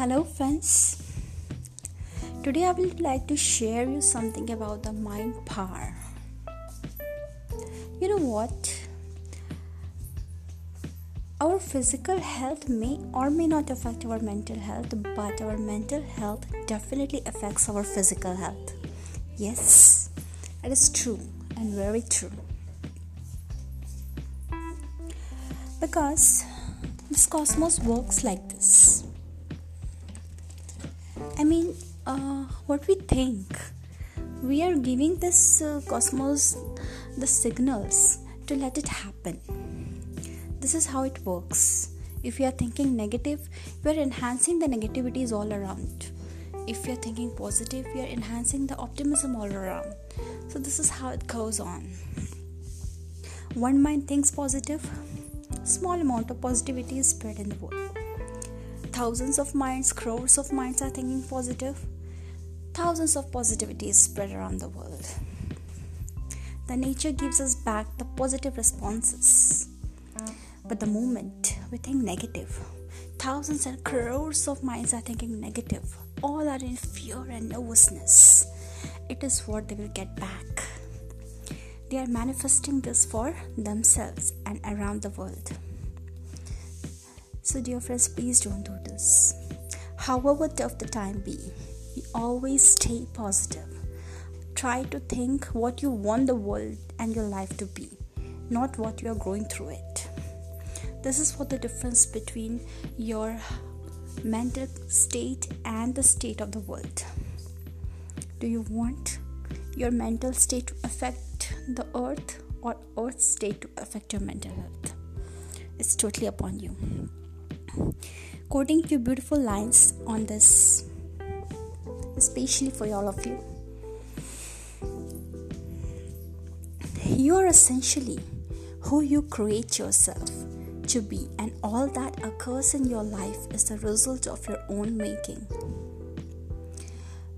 Hello friends, today I would like to share you something about the mind power. You know what? Our physical health may or may not affect our mental health, but our mental health definitely affects our physical health. Yes, it is true and very true. Because this cosmos works like this. What we think, we are giving this cosmos the signals to let it happen. This is how it works. If you are thinking negative, we are enhancing the negativities all around. If you are thinking positive, we are enhancing the optimism all around. So this is how it goes on. One mind thinks positive, small amount of positivity is spread in the world. Thousands of minds, crores of minds are thinking positive. Thousands of positivity is spread around the world. The nature gives us back the positive responses. But the moment we think negative, thousands and crores of minds are thinking negative. All are in fear and nervousness. It is what they will get back. They are manifesting this for themselves and around the world. So dear friends, please don't do this. However tough the time be, you always stay positive. Try to think what you want the world and your life to be, not what you are going through it. This is what the difference between your mental state and the state of the world. Do you want your mental state to affect the earth or earth's state to affect your mental health? It's totally upon you. Quoting few beautiful lines on this, especially for all of you. You are essentially who you create yourself to be, and all that occurs in your life is the result of your own making.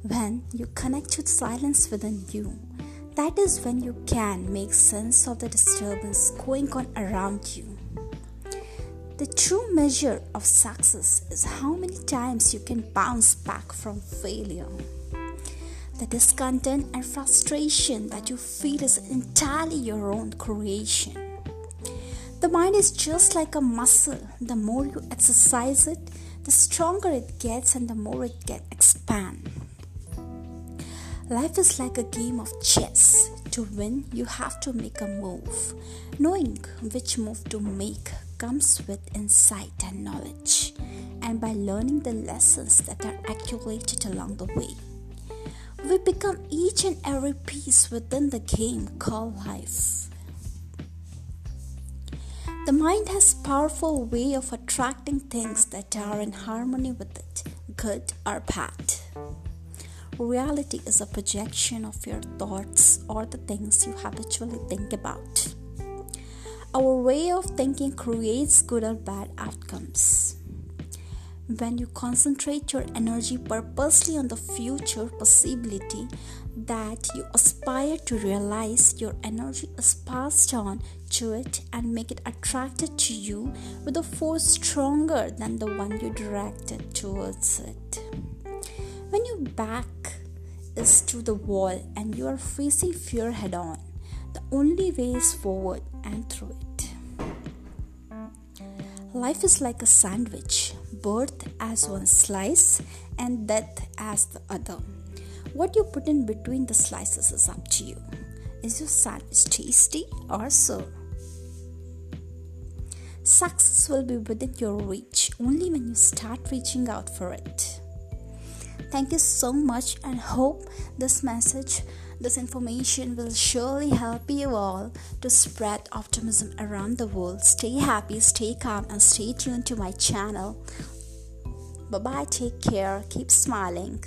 When you connect with silence within you, that is when you can make sense of the disturbance going on around you. The true measure of success is how many times you can bounce back from failure. The discontent and frustration that you feel is entirely your own creation. The mind is just like a muscle. The more you exercise it, the stronger it gets and the more it can expand. Life is like a game of chess. To win, you have to make a move. Knowing which move to make comes with insight and knowledge, and by learning the lessons that are accumulated along the way, we become each and every piece within the game called life. The mind has a powerful way of attracting things that are in harmony with it, good or bad. Reality is a projection of your thoughts or the things you habitually think about. Our way of thinking creates good or bad outcomes. When you concentrate your energy purposely on the future possibility that you aspire to realize, your energy is passed on to it and make it attracted to you with a force stronger than the one you directed towards it. When your back is to the wall and you are facing fear head on, the only way is forward and through it. Life is like a sandwich, birth as one slice and death as the other. What you put in between the slices is up to you. Is your sandwich tasty or sour? Success will be within your reach only when you start reaching out for it. Thank you so much, and hope this message, this information will surely help you all to spread optimism around the world. Stay happy, stay calm, and stay tuned to my channel. Bye-bye, take care, keep smiling.